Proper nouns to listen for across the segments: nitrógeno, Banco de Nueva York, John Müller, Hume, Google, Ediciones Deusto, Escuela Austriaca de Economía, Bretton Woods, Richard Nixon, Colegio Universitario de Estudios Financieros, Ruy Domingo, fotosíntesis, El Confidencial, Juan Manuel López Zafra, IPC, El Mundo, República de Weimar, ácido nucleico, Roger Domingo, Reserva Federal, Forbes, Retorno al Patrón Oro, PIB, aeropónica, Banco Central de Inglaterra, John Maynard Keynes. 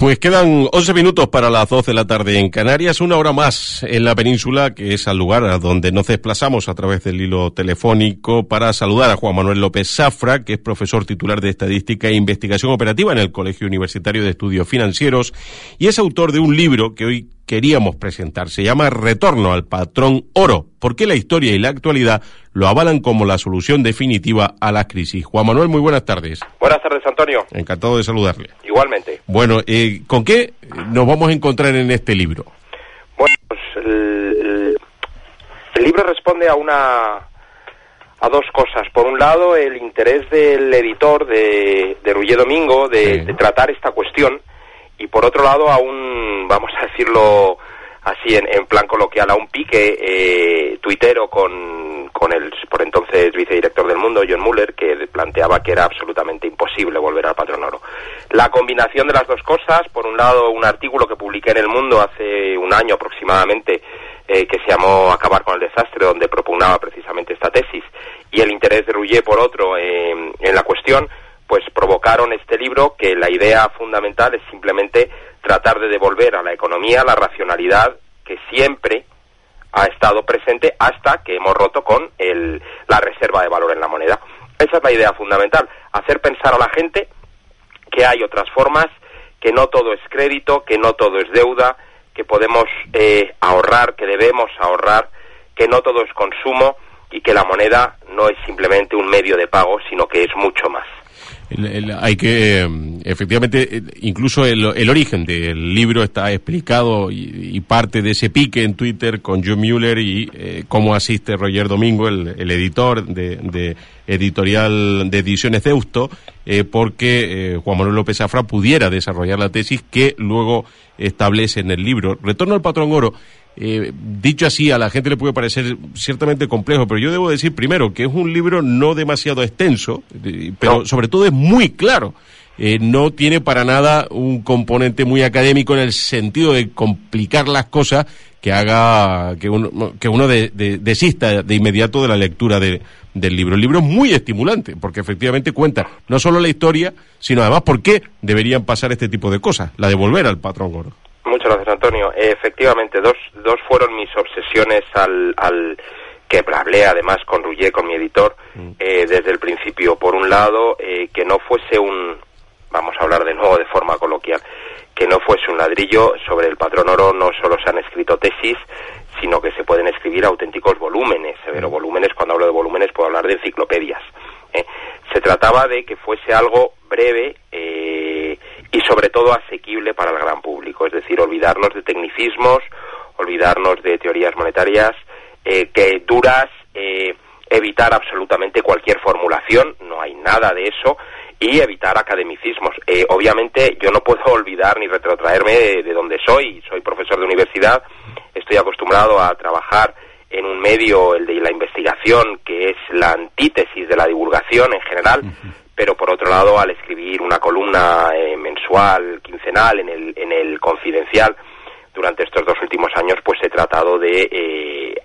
Pues quedan 11 minutos para las 2 de la tarde en Canarias, una hora más en la península, que es al lugar a donde nos desplazamos a través del hilo telefónico para saludar a Juan Manuel López Zafra, que es profesor titular de Estadística e Investigación Operativa en el Colegio Universitario de Estudios Financieros y es autor de un libro que hoy queríamos presentar. Se llama Retorno al Patrón Oro, porque la historia y la actualidad lo avalan como la solución definitiva a la crisis. Juan Manuel, muy buenas tardes. Buenas tardes, Antonio. Encantado de saludarle. Igualmente. Bueno, ¿con qué nos vamos a encontrar en este libro? Bueno, pues el libro responde a dos cosas. Por un lado, el interés del editor de Ruy Domingo de tratar esta cuestión, y por otro lado, a un, vamos a decirlo así en plan coloquial, a un pique tuitero con el por entonces vicedirector del Mundo, John Müller, que planteaba que era absolutamente imposible volver al Patrón Oro. La combinación de las dos cosas, por un lado un artículo que publiqué en El Mundo hace un año aproximadamente, que se llamó Acabar con el desastre, donde propugnaba precisamente esta tesis, y el interés de Ruy por otro en la cuestión, pues provocaron este libro, que la idea fundamental es simplemente tratar de devolver a la economía la racionalidad que siempre ha estado presente hasta que hemos roto con la reserva de valor en la moneda. Esa es la idea fundamental, hacer pensar a la gente que hay otras formas, que no todo es crédito, que no todo es deuda, que podemos ahorrar, que debemos ahorrar, que no todo es consumo y que la moneda no es simplemente un medio de pago, sino que es mucho más. Hay que, efectivamente, incluso el origen del libro está explicado y parte de ese pique en Twitter con John Müller y cómo asiste Roger Domingo, el editor de editorial de Ediciones Deusto, porque Juan Manuel López Zafra pudiera desarrollar la tesis que luego establece en el libro. Retorno al Patrón Oro. Dicho así, a la gente le puede parecer ciertamente complejo, pero yo debo decir primero que es un libro no demasiado extenso, pero no. Sobre todo es muy claro. No tiene para nada un componente muy académico en el sentido de complicar las cosas que haga que uno desista de inmediato de la lectura del libro. El libro es muy estimulante porque efectivamente cuenta no solo la historia, sino además por qué deberían pasar este tipo de cosas, la de volver al Patrón Oro. Muchas gracias, Antonio. Efectivamente, dos fueron mis obsesiones al que hablé además con Ruy, con mi editor, desde el principio. Por un lado, que no fuese vamos a hablar de nuevo de forma coloquial, que no fuese un ladrillo. Sobre el Patrón Oro no solo se han escrito tesis, sino que se pueden escribir auténticos volúmenes, severos volúmenes. Cuando hablo de volúmenes puedo hablar de enciclopedias. Se trataba de que fuese algo breve y sobre todo asequible para el gran público, es decir, olvidarnos de tecnicismos, olvidarnos de teorías monetarias duras, evitar absolutamente cualquier formulación, no hay nada de eso, y evitar academicismos. Obviamente yo no puedo olvidar ni retrotraerme de donde soy profesor de universidad, estoy acostumbrado a trabajar en un medio, el de la investigación, que es la antítesis de la divulgación en general, pero por otro lado al escribir una columna mensual, quincenal, en el Confidencial, durante estos dos últimos años pues he tratado de,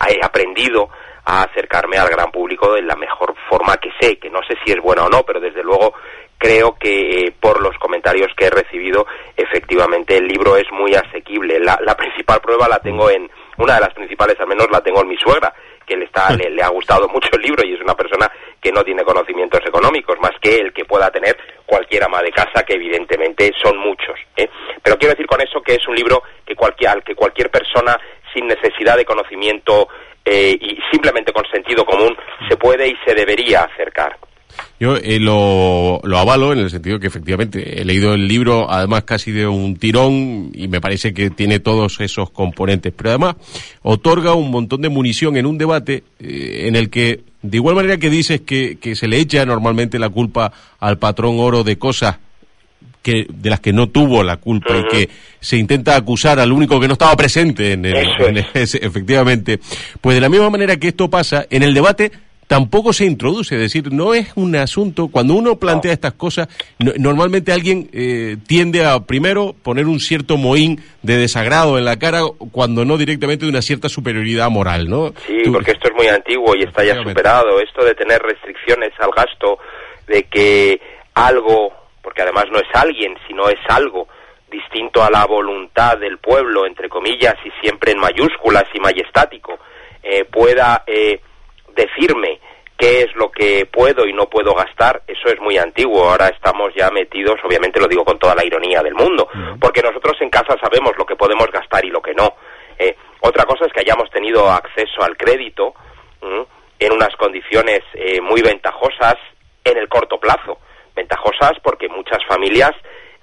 he aprendido a acercarme al gran público de la mejor forma que sé, que no sé si es buena o no, pero desde luego creo que por los comentarios que he recibido, efectivamente el libro es muy asequible. La principal prueba la tengo una de las principales al menos la tengo en mi suegra, que le ha gustado mucho el libro y es una persona que no tiene conocimientos económicos, más que el que pueda tener cualquier ama de casa, que evidentemente son muchos, Pero quiero decir con eso que es un libro que cualquier persona sin necesidad de conocimiento y simplemente con sentido común se puede y se debería acercar. Yo lo avalo en el sentido que efectivamente he leído el libro además casi de un tirón y me parece que tiene todos esos componentes, pero además otorga un montón de munición en un debate en el que, de igual manera que dices que se le echa normalmente la culpa al Patrón Oro de cosas de las que no tuvo la culpa, y que se intenta acusar al único que no estaba presente efectivamente, pues de la misma manera que esto pasa en el debate tampoco se introduce, es decir, no es un asunto, cuando uno plantea estas cosas, normalmente alguien tiende a primero poner un cierto mohín de desagrado en la cara, cuando no directamente de una cierta superioridad moral, ¿no? Sí, porque esto es muy antiguo y está ya superado, esto de tener restricciones al gasto, de que algo, porque además no es alguien, sino es algo, distinto a la voluntad del pueblo, entre comillas, y siempre en mayúsculas y majestático, pueda decirme qué es lo que puedo y no puedo gastar, eso es muy antiguo. Ahora estamos ya metidos, obviamente lo digo con toda la ironía del mundo, porque nosotros en casa sabemos lo que podemos gastar y lo que no. Otra cosa es que hayamos tenido acceso al crédito en unas condiciones muy ventajosas en el corto plazo. Ventajosas porque muchas familias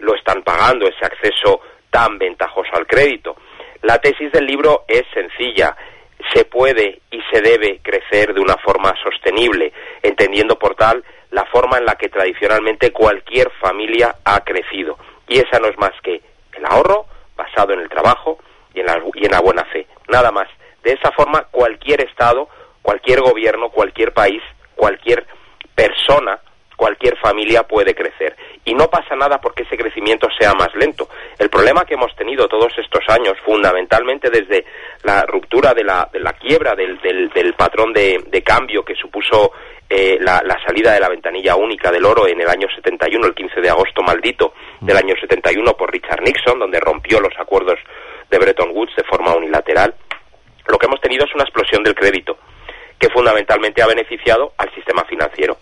lo están pagando, ese acceso tan ventajoso al crédito. La tesis del libro es sencilla. Se puede y se debe crecer de una forma sostenible, entendiendo por tal la forma en la que tradicionalmente cualquier familia ha crecido. Y esa no es más que el ahorro basado en el trabajo y en la buena fe. Nada más. De esa forma, cualquier Estado, cualquier gobierno, cualquier país, cualquier persona, cualquier familia puede crecer. Y no pasa nada porque ese crecimiento sea más lento. El problema que hemos tenido todos estos años, fundamentalmente desde la ruptura de la quiebra del patrón de cambio que supuso la salida de la ventanilla única del oro en el año 71, el 15 de agosto maldito del año 71 por Richard Nixon, donde rompió los acuerdos de Bretton Woods de forma unilateral, lo que hemos tenido es una explosión del crédito, que fundamentalmente ha beneficiado al sistema financiero.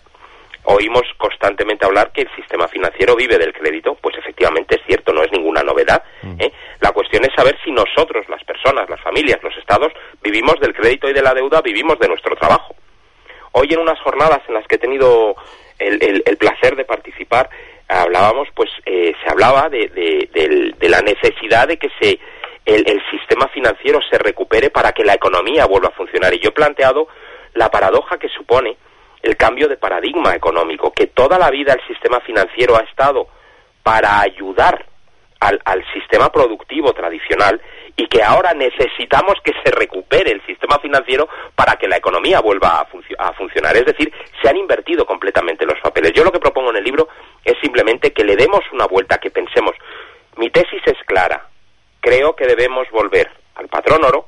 Oímos constantemente hablar que el sistema financiero vive del crédito, pues efectivamente es cierto, no es ninguna novedad, ¿eh? La cuestión es saber si nosotros, las personas, las familias, los estados, vivimos del crédito y de la deuda, vivimos de nuestro trabajo. Hoy en unas jornadas en las que he tenido el placer de participar, hablábamos, se hablaba de la necesidad de que el sistema financiero se recupere para que la economía vuelva a funcionar. Y yo he planteado la paradoja que supone el cambio de paradigma económico, que toda la vida el sistema financiero ha estado para ayudar al sistema productivo tradicional y que ahora necesitamos que se recupere el sistema financiero para que la economía vuelva a funcionar. Es decir, se han invertido completamente los papeles. Yo lo que propongo en el libro es simplemente que le demos una vuelta, que pensemos. Mi tesis es clara. Creo que debemos volver al patrón oro,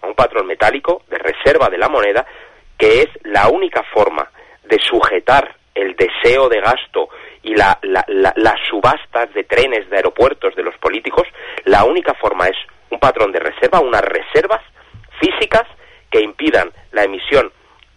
a un patrón metálico de reserva de la moneda, que es la única forma de sujetar el deseo de gasto y las subastas de trenes, de aeropuertos, de los políticos. La única forma es un patrón de reserva, unas reservas físicas que impidan la emisión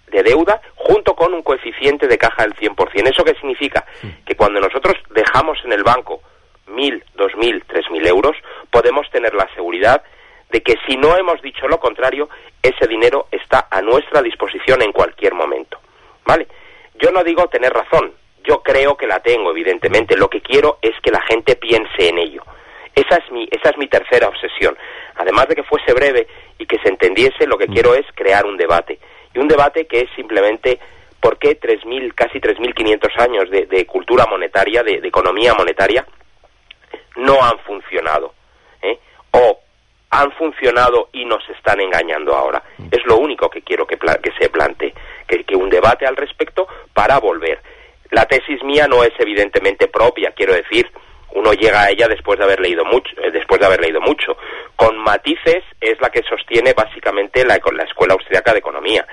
de deuda junto con un coeficiente de caja del 100%. ¿Eso qué significa? Que cuando nosotros dejamos en el banco 1.000, 2.000, 3.000 euros, podemos tener la seguridad de que si no hemos dicho lo contrario, ese dinero está a nuestra disposición en cualquier momento, ¿vale? Yo no digo tener razón, yo creo que la tengo, evidentemente, lo que quiero es que la gente piense en ello. Esa es mi tercera obsesión. Además de que fuese breve y que se entendiese, lo que quiero es crear un debate. Y un debate que es simplemente por qué 3.000, casi 3.500 años de cultura monetaria, de economía monetaria, no han funcionado, ¿eh? O han funcionado y nos están engañando ahora. Es lo único que quiero que se plantee, que un debate al respecto para volver. La tesis mía no es evidentemente propia, quiero decir, uno llega a ella después de haber leído mucho. Con matices es la que sostiene básicamente la Escuela Austriaca de Economía.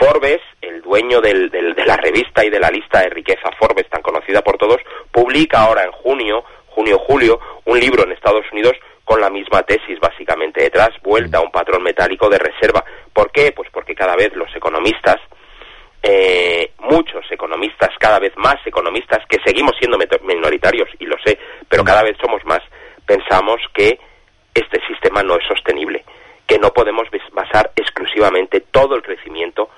Forbes, el dueño de la revista y de la lista de riqueza Forbes, tan conocida por todos, publica ahora en junio-julio, un libro en Estados Unidos con la misma tesis, básicamente, detrás, vuelta a un patrón metálico de reserva. ¿Por qué? Pues porque cada vez los economistas, muchos economistas, cada vez más economistas, que seguimos siendo minoritarios, y lo sé, pero cada vez somos más, pensamos que este sistema no es sostenible, que no podemos basar exclusivamente todo el crecimiento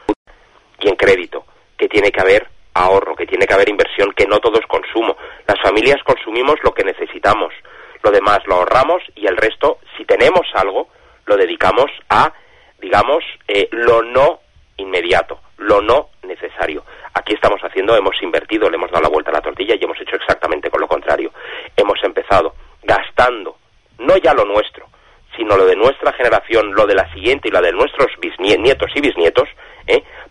y en crédito, que tiene que haber ahorro, que tiene que haber inversión, que no todo es consumo. Las familias consumimos lo que necesitamos. Lo demás lo ahorramos y el resto, si tenemos algo, lo dedicamos a, digamos, lo no inmediato, lo no necesario. Aquí estamos haciendo, hemos invertido, le hemos dado la vuelta a la tortilla y hemos hecho exactamente con lo contrario. Hemos empezado gastando, no ya lo nuestro, sino lo de nuestra generación, lo de la siguiente y la de nuestros nietos y bisnietos,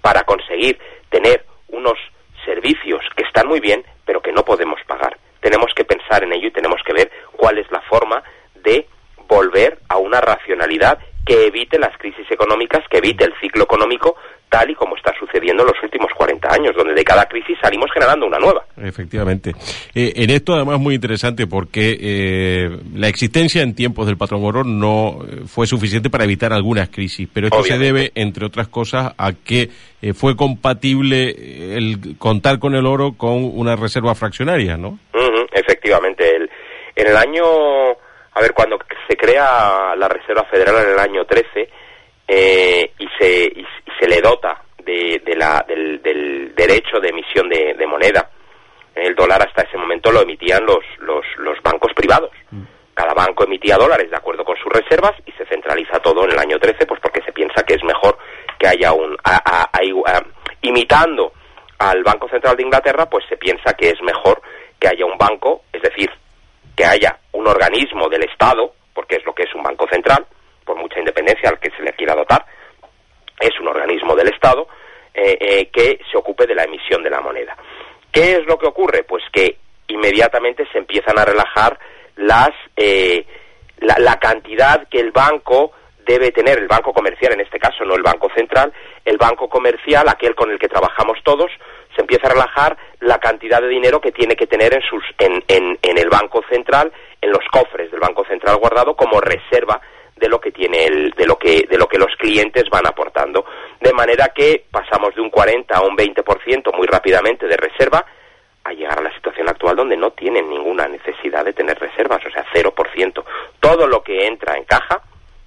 para conseguir tener unos servicios que están muy bien, pero que no podemos pagar. Tenemos que pensar en ello y tenemos que ver cuál es la forma de volver a una racionalidad que evite las crisis económicas, que evite el ciclo económico tal y como está sucediendo en los últimos 40 años, donde de cada crisis salimos generando una nueva. Efectivamente. En esto, además, muy interesante, porque la existencia en tiempos del patrón oro no fue suficiente para evitar algunas crisis, pero esto obviamente se debe, entre otras cosas, a que fue compatible el contar con el oro con una reserva fraccionaria, ¿no? Uh-huh, efectivamente. En el año... A ver, cuando se crea la Reserva Federal en el año 13... Y se le dota del derecho de emisión de moneda. El dólar hasta ese momento lo emitían los bancos privados. Cada banco emitía dólares de acuerdo con sus reservas y se centraliza todo en el año 13, pues porque se piensa que es mejor que haya imitando al Banco Central de Inglaterra, pues se piensa que es mejor que haya un banco, es decir, que haya un organismo del Estado, porque es lo que es un banco central, por mucha independencia al que se le quiera dotar, es un organismo del Estado que se ocupe de la emisión de la moneda. ¿Qué es lo que ocurre? Pues que inmediatamente se empiezan a relajar la cantidad que el banco debe tener, el banco comercial en este caso, no el banco central, el banco comercial, aquel con el que trabajamos todos, se empieza a relajar la cantidad de dinero que tiene que tener en el banco central, en los cofres del banco central guardado como reserva de lo que tiene de lo que los clientes van aportando, de manera que pasamos de un 40 a un 20% muy rápidamente de reserva a llegar a la situación actual donde no tienen ninguna necesidad de tener reservas, o sea, 0%. Todo lo que entra en caja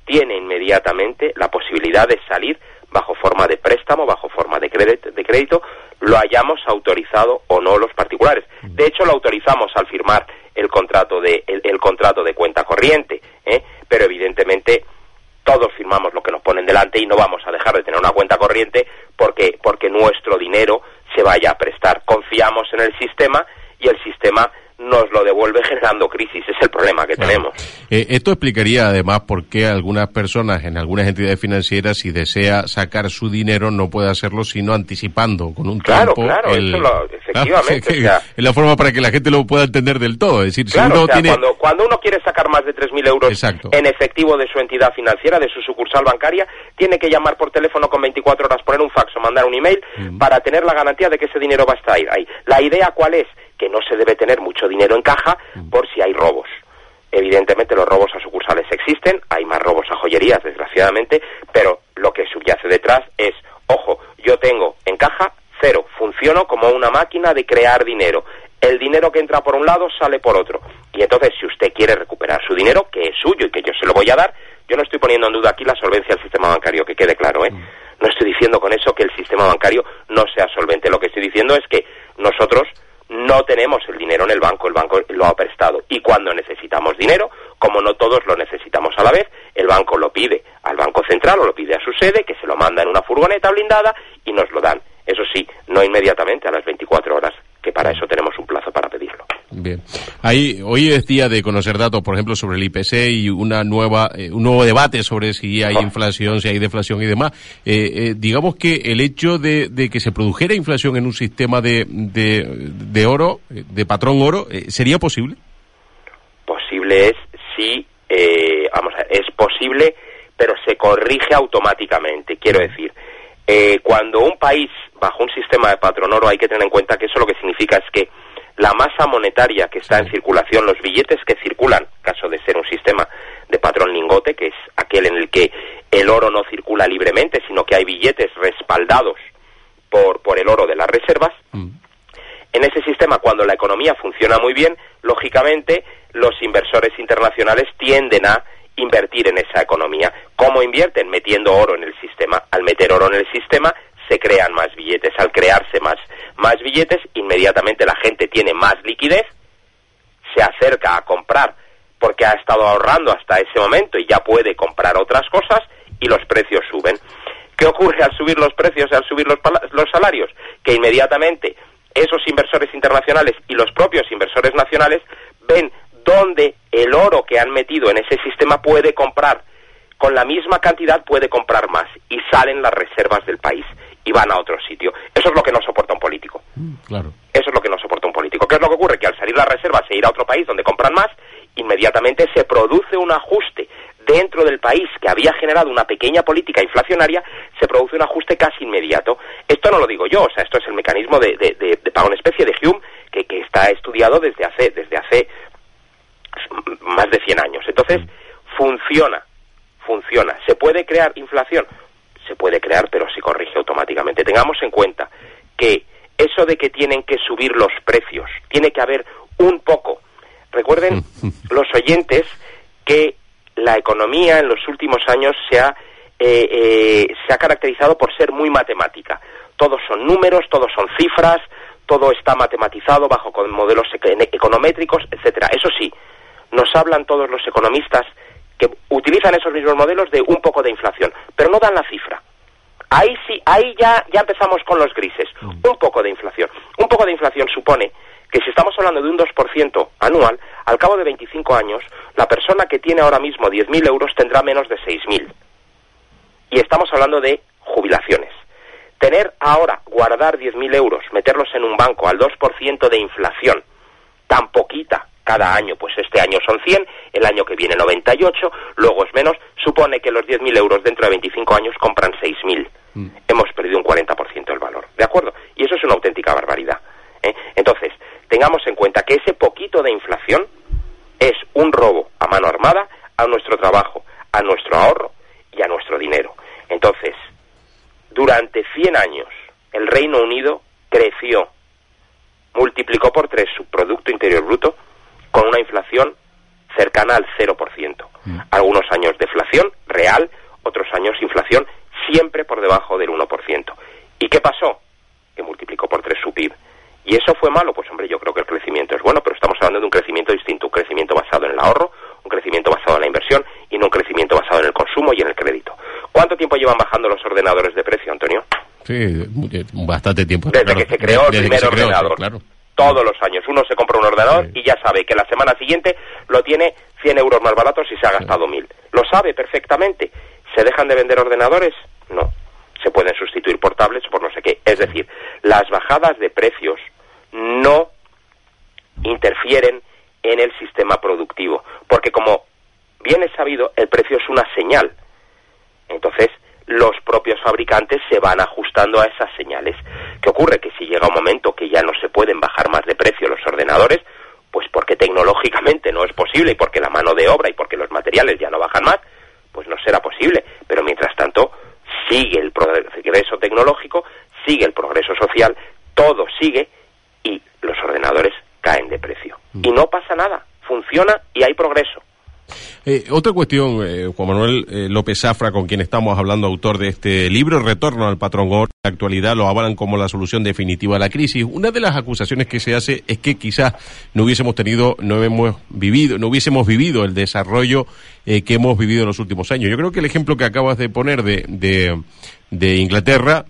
tiene inmediatamente la posibilidad de salir bajo forma de préstamo, bajo forma de crédito, lo hayamos autorizado o no los particulares. De hecho, lo autorizamos al firmar el contrato de cuenta corriente, pero evidentemente todos firmamos lo que nos ponen delante y no vamos a dejar de tener una cuenta corriente porque nuestro dinero se vaya a prestar. Confiamos en el sistema y el sistema nos lo devuelve generando crisis. Es el problema que tenemos. Esto explicaría además por qué algunas personas en algunas entidades financieras, si desea sacar su dinero, no puede hacerlo sino anticipando con un tiempo. Efectivamente. Es la forma para que la gente lo pueda entender del todo. Es decir, claro, si uno tiene... cuando uno quiere sacar más de 3.000 euros exacto, en efectivo de su entidad financiera, de su sucursal bancaria, tiene que llamar por teléfono con 24 horas, poner un fax o mandar un email para tener la garantía de que ese dinero va a estar ahí. ¿La idea cuál es? Que no se debe tener mucho dinero en caja por si hay robos. Evidentemente los robos a sucursales existen, hay más robos a joyerías, desgraciadamente, pero lo que subyace detrás es, ojo, yo tengo en caja cero, funciono como una máquina de crear dinero. El dinero que entra por un lado sale por otro. Y entonces, si usted quiere recuperar su dinero, que es suyo y que yo se lo voy a dar, yo no estoy poniendo en duda aquí la solvencia del sistema bancario, que quede claro, No estoy diciendo con eso que el sistema bancario no sea solvente. Lo que estoy diciendo es que nosotros no tenemos el dinero en el banco lo ha prestado. Y cuando necesitamos dinero, como no todos lo necesitamos a la vez, el banco lo pide al Banco Central o lo pide a su sede, que se lo manda en una furgoneta blindada y nos lo dan. Eso sí, no inmediatamente, a las 24 horas, que para eso tenemos un plazo para pedirlo. Bien. Hoy es día de conocer datos, por ejemplo, sobre el IPC y un nuevo debate sobre si hay inflación, si hay deflación y demás. Digamos que el hecho de que se produjera inflación en un sistema de oro, de patrón oro, ¿sería posible? Posible es, sí, es posible, pero se corrige automáticamente. Quiero decir, cuando un país bajo un sistema de patrón oro, hay que tener en cuenta que eso lo que significa es que la masa monetaria que está en circulación, los billetes que circulan, caso de ser un sistema de patrón lingote, que es aquel en el que el oro no circula libremente, sino que hay billetes respaldados por el oro de las reservas, en ese sistema, cuando la economía funciona muy bien, lógicamente los inversores internacionales tienden a invertir en esa economía. ¿Cómo invierten? Metiendo oro en el sistema. Al meter oro en el sistema, se crean más billetes. Al crearse más billetes, inmediatamente la gente tiene más liquidez, se acerca a comprar porque ha estado ahorrando hasta ese momento y ya puede comprar otras cosas y los precios suben. ¿Qué ocurre al subir los precios y al subir los salarios? Que inmediatamente esos inversores internacionales y los propios inversores nacionales ven dónde el oro que han metido en ese sistema puede comprar. Con la misma cantidad puede comprar más y salen las reservas del país y van a otro sitio. Eso es lo que no soporta un político. Claro. Eso es lo que no soporta un político. ¿Qué es lo que ocurre? Que al salir las reservas e ir a otro país donde compran más, inmediatamente se produce un ajuste dentro del país que había generado una pequeña política inflacionaria, se produce un ajuste casi inmediato. Esto no lo digo yo, o sea, esto es el mecanismo de pago en especie de Hume, que está estudiado desde hace más de 100 años. Entonces, funciona. ¿Se puede crear inflación? Se puede crear, pero se corrige automáticamente. Tengamos en cuenta que eso de que tienen que subir los precios, tiene que haber un poco. Recuerden los oyentes que la economía en los últimos años se ha caracterizado por ser muy matemática. Todos son números, todos son cifras, todo está matematizado bajo modelos econométricos, etcétera. Eso sí, nos hablan todos los economistas que utilizan esos mismos modelos de un poco de inflación, pero no dan la cifra. Ahí sí, ahí ya empezamos con los grises. Un poco de inflación. Un poco de inflación supone que si estamos hablando de un 2% anual, al cabo de 25 años, la persona que tiene ahora mismo 10.000 euros tendrá menos de 6.000. Y estamos hablando de jubilaciones. Tener ahora, guardar 10.000 euros, meterlos en un banco al 2% de inflación, tan poquita cada año, pues este año son 100, el año que viene 98, luego es menos, supone que los 10.000 euros dentro de 25 años compran 6.000. Hemos perdido un 40% del valor, ¿de acuerdo? Y eso es una auténtica barbaridad, ¿eh? Entonces, tengamos en cuenta que ese poquito de inflación es un robo a mano armada a nuestro trabajo, a nuestro ahorro y a nuestro dinero. Entonces, durante 100 años, el Reino Unido creció, multiplicó por 3 su Producto Interior Bruto con una inflación cercana al 0%. Algunos años deflación real, otros años inflación siempre por debajo del 1%. ¿Y qué pasó? Que multiplicó por 3 su PIB. ¿Y eso fue malo? Pues hombre, yo creo que el crecimiento es bueno, pero estamos hablando de un crecimiento distinto, un crecimiento basado en el ahorro, un crecimiento basado en la inversión y no un crecimiento basado en el consumo y en el crédito. ¿Cuánto tiempo llevan bajando los ordenadores de precio, Antonio? Sí, bastante tiempo. Desde claro, que se creó el primer ordenador. Claro. Todos los años. Uno se compra un ordenador y ya sabe que la semana siguiente lo tiene 100 euros más barato si se ha gastado 1.000. Lo sabe perfectamente. ¿Se dejan de vender ordenadores? No. Se pueden sustituir por tablets o por no sé qué. Es decir, las bajadas de precios no interfieren en el sistema productivo, porque como bien es sabido, el precio es una señal. Entonces, los propios fabricantes se van ajustando a esas señales. ¿Qué ocurre? Que si llega un momento que ya no se pueden bajar más de precio los ordenadores, pues porque tecnológicamente no es posible y porque la mano de obra y porque los materiales ya no bajan más, pues no será posible. Pero mientras tanto, sigue el progreso tecnológico, sigue el progreso social, todo sigue y los ordenadores caen de precio. Y no pasa nada, funciona y hay progreso. Otra cuestión, Juan Manuel López Zafra, con quien estamos hablando, autor de este libro, Retorno al Patrón Oro, en la actualidad lo avalan como la solución definitiva a la crisis. Una de las acusaciones que se hace es que quizás no hubiésemos vivido el desarrollo que hemos vivido en los últimos años. Yo creo que el ejemplo que acabas de poner de Inglaterra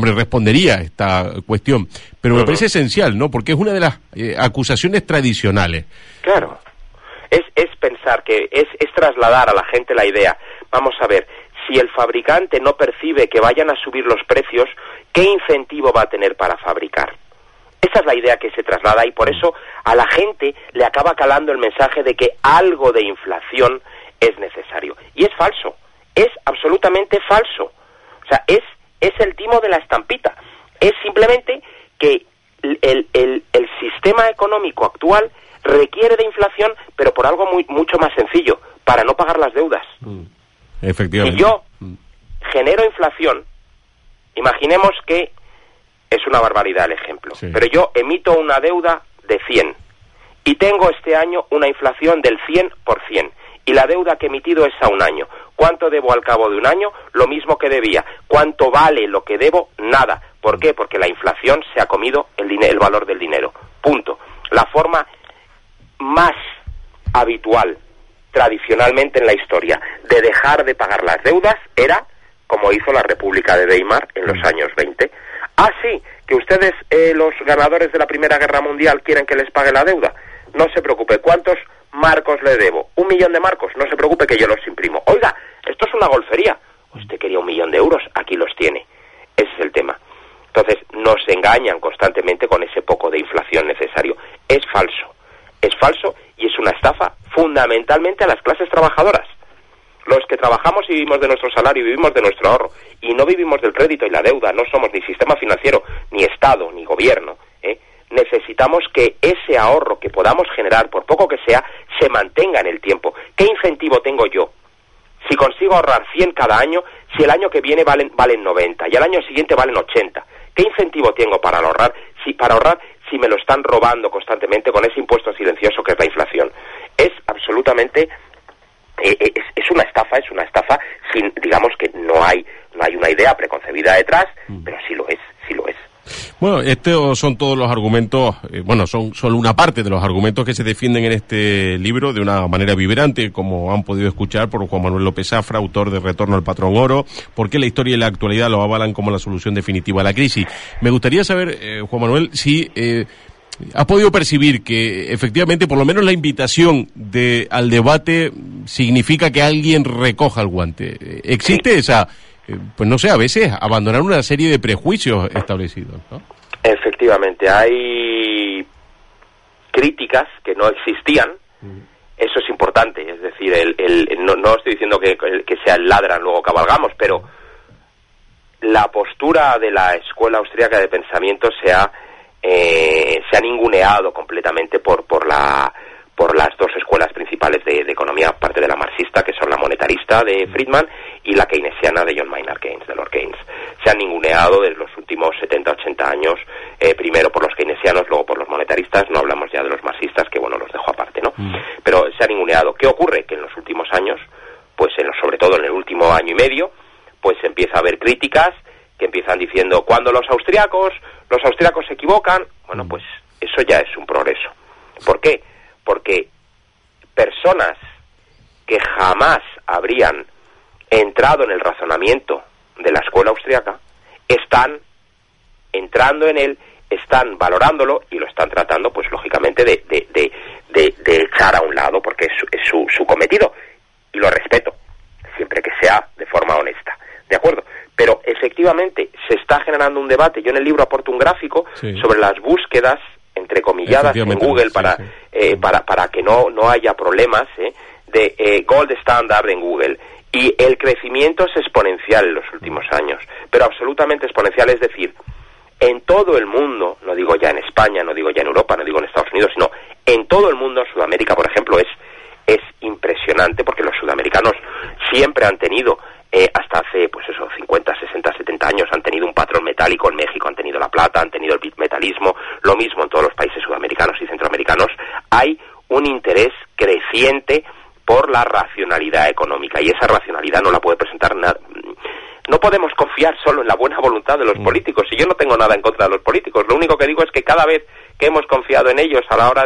respondería a esta cuestión, pero me parece esencial, ¿no? Porque es una de las acusaciones tradicionales. Claro. Es pensar que es trasladar a la gente la idea. Vamos a ver, si el fabricante no percibe que vayan a subir los precios, ¿qué incentivo va a tener para fabricar? Esa es la idea que se traslada y por eso a la gente le acaba calando el mensaje de que algo de inflación es necesario. Y es falso, es absolutamente falso. O sea, es el timo de la estampita. Es simplemente que el sistema económico actual requiere de inflación, pero por algo mucho más sencillo, para no pagar las deudas. Efectivamente. Si yo genero inflación, imaginemos que es una barbaridad el ejemplo, pero yo emito una deuda de 100 y tengo este año una inflación del 100% y la deuda que he emitido es a un año. ¿Cuánto debo al cabo de un año? Lo mismo que debía. ¿Cuánto vale lo que debo? Nada. ¿Por qué? Porque la inflación se ha comido el valor del dinero. Punto. La forma más habitual tradicionalmente en la historia de dejar de pagar las deudas era como hizo la República de Weimar en los años 20. Así que ustedes, los ganadores de la Primera Guerra Mundial, quieren que les pague la deuda. No se preocupe, ¿cuántos marcos le debo? 1.000.000 de marcos, no se preocupe que yo los imprimo. Oiga, esto es una golfería. Usted quería 1.000.000 de euros, aquí los tiene. Ese es el tema. Entonces, nos engañan constantemente con ese poco de inflación necesario. Es falso. Es falso y es una estafa fundamentalmente a las clases trabajadoras. Los que trabajamos y vivimos de nuestro salario y vivimos de nuestro ahorro y no vivimos del crédito y la deuda, no somos ni sistema financiero, ni Estado, ni gobierno, necesitamos que ese ahorro que podamos generar, por poco que sea, se mantenga en el tiempo. ¿Qué incentivo tengo yo? Si consigo ahorrar 100 cada año, si el año que viene valen 90 y al año siguiente valen 80, ¿qué incentivo tengo para ahorrar si me lo están robando constantemente con ese impuesto silencioso que es la inflación? Es absolutamente... Es una estafa sin, digamos que no hay una idea preconcebida detrás, pero sí lo es. Bueno, estos son todos los argumentos, son solo una parte de los argumentos que se defienden en este libro de una manera vibrante, como han podido escuchar por Juan Manuel López Zafra, autor de Retorno al Patrón Oro, porque la historia y la actualidad lo avalan como la solución definitiva a la crisis. Me gustaría saber, Juan Manuel, si... ¿has podido percibir que efectivamente por lo menos la invitación al debate significa que alguien recoja el guante? ¿Existe esa, a veces abandonar una serie de prejuicios establecidos, ¿no? Efectivamente, hay críticas que no existían, eso es importante, es decir, no estoy diciendo que sea el ladra luego cabalgamos, pero la postura de la Escuela Austriaca de Pensamiento se han ninguneado completamente por las dos escuelas principales de economía, aparte de la marxista, que son la monetarista de Friedman y la keynesiana de John Maynard Keynes, de Lord Keynes. Se han ninguneado desde los últimos 70-80 años, primero por los keynesianos, luego por los monetaristas, no hablamos ya de los marxistas, que los dejo aparte, ¿no? Pero se han ninguneado. ¿Qué ocurre? Que en los últimos años, sobre todo en el último año y medio, se empieza a haber críticas que empiezan diciendo, cuando los austriacos se equivocan, eso ya es un progreso. ¿Por qué? Porque personas que jamás habrían entrado en el razonamiento de la escuela austriaca, están entrando en él, están valorándolo y lo están tratando, lógicamente, de echar a un lado, porque es su cometido, y lo respeto, siempre que sea de forma honesta, ¿de acuerdo? Pero efectivamente se está generando un debate. Yo en el libro aporto un gráfico sobre las búsquedas entrecomilladas en Google para que no haya problemas de gold standard en Google, y el crecimiento es exponencial en los últimos años, pero absolutamente exponencial, es decir, en todo el mundo, no digo ya en España, no digo ya en Europa, no digo en Estados Unidos, sino en todo el mundo. Sudamérica, por ejemplo, es impresionante, porque los sudamericanos siempre han tenido... hasta hace 50, 60, 70 años han tenido un patrón metálico. En México han tenido la plata, han tenido el metalismo, lo mismo en todos los países sudamericanos y centroamericanos. Hay un interés creciente por la racionalidad económica, y esa racionalidad no la puede presentar nada. No podemos confiar solo en la buena voluntad de los políticos, y yo no tengo nada en contra de los políticos. Lo único que digo es que cada vez que hemos confiado en ellos a la hora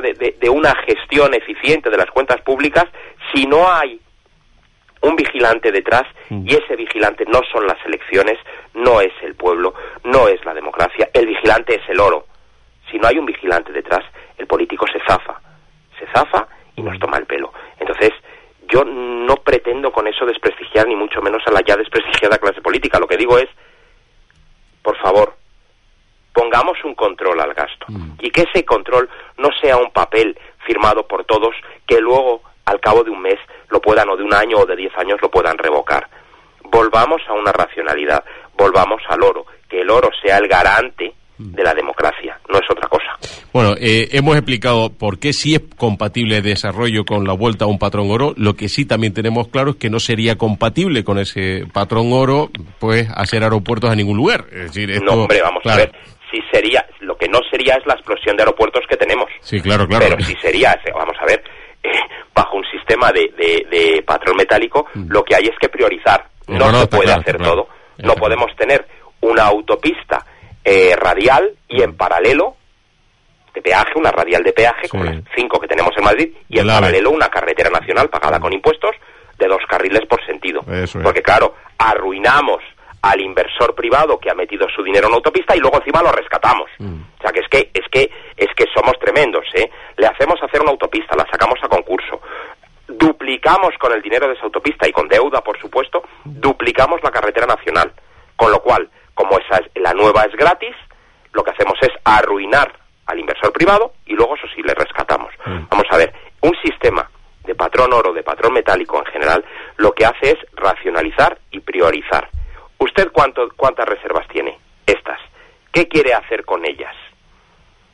de una gestión eficiente de las cuentas públicas, si no hay un vigilante detrás, y ese vigilante no son las elecciones, no es el pueblo, no es la democracia, el vigilante es el oro. Si no hay un vigilante detrás, el político se zafa y nos toma el pelo. Entonces, yo no pretendo con eso desprestigiar, ni mucho menos, a la ya desprestigiada clase política. Lo que digo es, por favor, pongamos un control al gasto, y que ese control no sea un papel firmado por todos que luego, al cabo de un mes, lo puedan, o de un año o de 10 años, lo puedan revocar. Volvamos a una racionalidad, volvamos al oro, que el oro sea el garante de la democracia, no es otra cosa. Bueno, hemos explicado por qué sí es compatible el desarrollo con la vuelta a un patrón oro. Lo que sí también tenemos claro es que no sería compatible con ese patrón oro, hacer aeropuertos a ningún lugar. Es decir, esto, no, hombre, vamos claro. A ver, si sería, lo que no sería es la explosión de aeropuertos que tenemos. Sí, claro. Pero si sería, vamos a ver... bajo un sistema de patrón metálico, lo que hay es que priorizar. No se puede hacer todo. No podemos tener una autopista radial y en paralelo de peaje, una radial de peaje, como las 5 que tenemos en Madrid, y en paralelo una carretera nacional pagada con impuestos de 2 carriles por sentido. Porque claro, arruinamos al inversor privado que ha metido su dinero en una autopista y luego encima lo rescatamos. O sea, que es que somos tremendos, Le hacemos hacer una autopista, la sacamos a concurso, duplicamos con el dinero de esa autopista y con deuda, por supuesto, duplicamos la carretera nacional. Con lo cual, como la nueva es gratis, lo que hacemos es arruinar al inversor privado y luego eso sí le rescatamos. Vamos a ver, Un sistema de patrón oro, de patrón metálico en general, lo que hace es racionalizar y priorizar. ¿Usted cuántas reservas tiene? Estas. ¿Qué quiere hacer con ellas?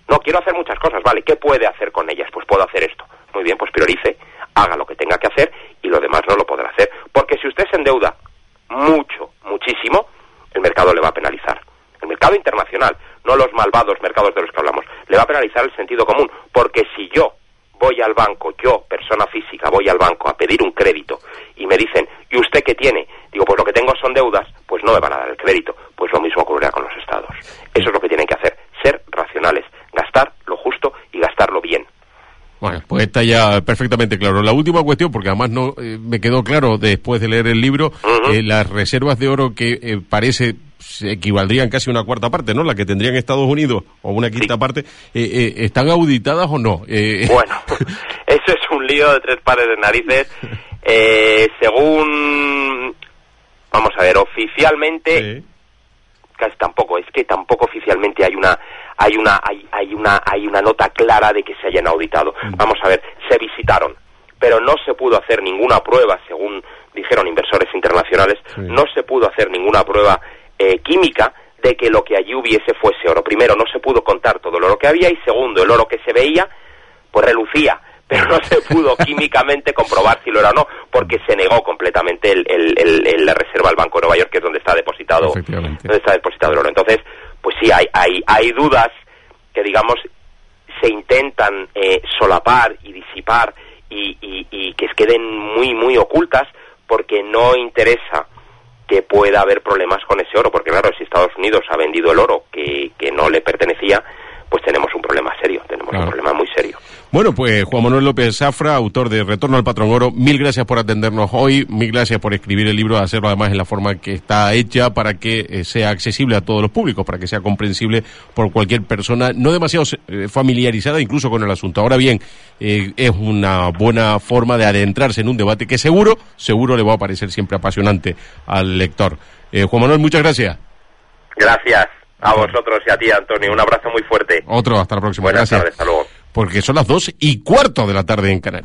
No, quiero hacer muchas cosas, vale, ¿qué puede hacer con ellas? Pues puedo hacer esto. Muy bien, pues priorice, haga lo que tenga que hacer y lo demás no lo podrá hacer. Porque si usted se endeuda mucho, muchísimo, el mercado le va a penalizar. El mercado internacional, no los malvados mercados de los que hablamos, le va a penalizar el sentido común. Porque si yo voy al banco, yo, persona física, voy al banco a pedir un crédito y me dicen, ¿y usted qué tiene? Digo, pues lo que tengo son deudas, pues no me van a dar el crédito. Pues lo mismo ocurrirá con los estados. Eso es lo que tienen que hacer, ser racionales, gastar lo justo y gastarlo bien. Bueno, pues está ya perfectamente claro. La última cuestión, porque además no me quedó claro después de leer el libro, las reservas de oro que parece se equivaldrían casi a una cuarta parte, ¿no? La que tendrían Estados Unidos, o una quinta parte, ¿están auditadas o no? Bueno, eso es un lío de tres pares de narices. Según, vamos a ver, oficialmente, casi tampoco, es que tampoco oficialmente hay una nota clara de que se hayan auditado. Vamos a ver, se visitaron, pero no se pudo hacer ninguna prueba, según dijeron inversores internacionales, no se pudo hacer ninguna prueba química de que lo que allí hubiese fuese oro. Primero, no se pudo contar todo el oro que había, y segundo, el oro que se veía, pues relucía, pero no se pudo químicamente comprobar si lo era o no, porque se negó completamente la reserva al Banco de Nueva York, que es donde está depositado el oro. Entonces, pues sí, hay dudas que, digamos, se intentan solapar y disipar y que queden muy, muy ocultas, porque no interesa que pueda haber problemas con ese oro, porque claro, si Estados Unidos ha vendido el oro que no le pertenecía, pues tenemos un problema serio, un problema muy serio. Bueno, pues Juan Manuel López Zafra, autor de Retorno al Patrón Oro, mil gracias por atendernos hoy, mil gracias por escribir el libro, hacerlo además en la forma que está hecha para que sea accesible a todos los públicos, para que sea comprensible por cualquier persona no demasiado familiarizada incluso con el asunto. Ahora bien, es una buena forma de adentrarse en un debate que seguro le va a parecer siempre apasionante al lector. Juan Manuel, muchas gracias. Gracias. A vosotros y a ti, Antonio. Un abrazo muy fuerte. Otro, hasta la próxima. Buenas tardes, hasta luego. Porque son las 2:15 de la tarde en Canarias.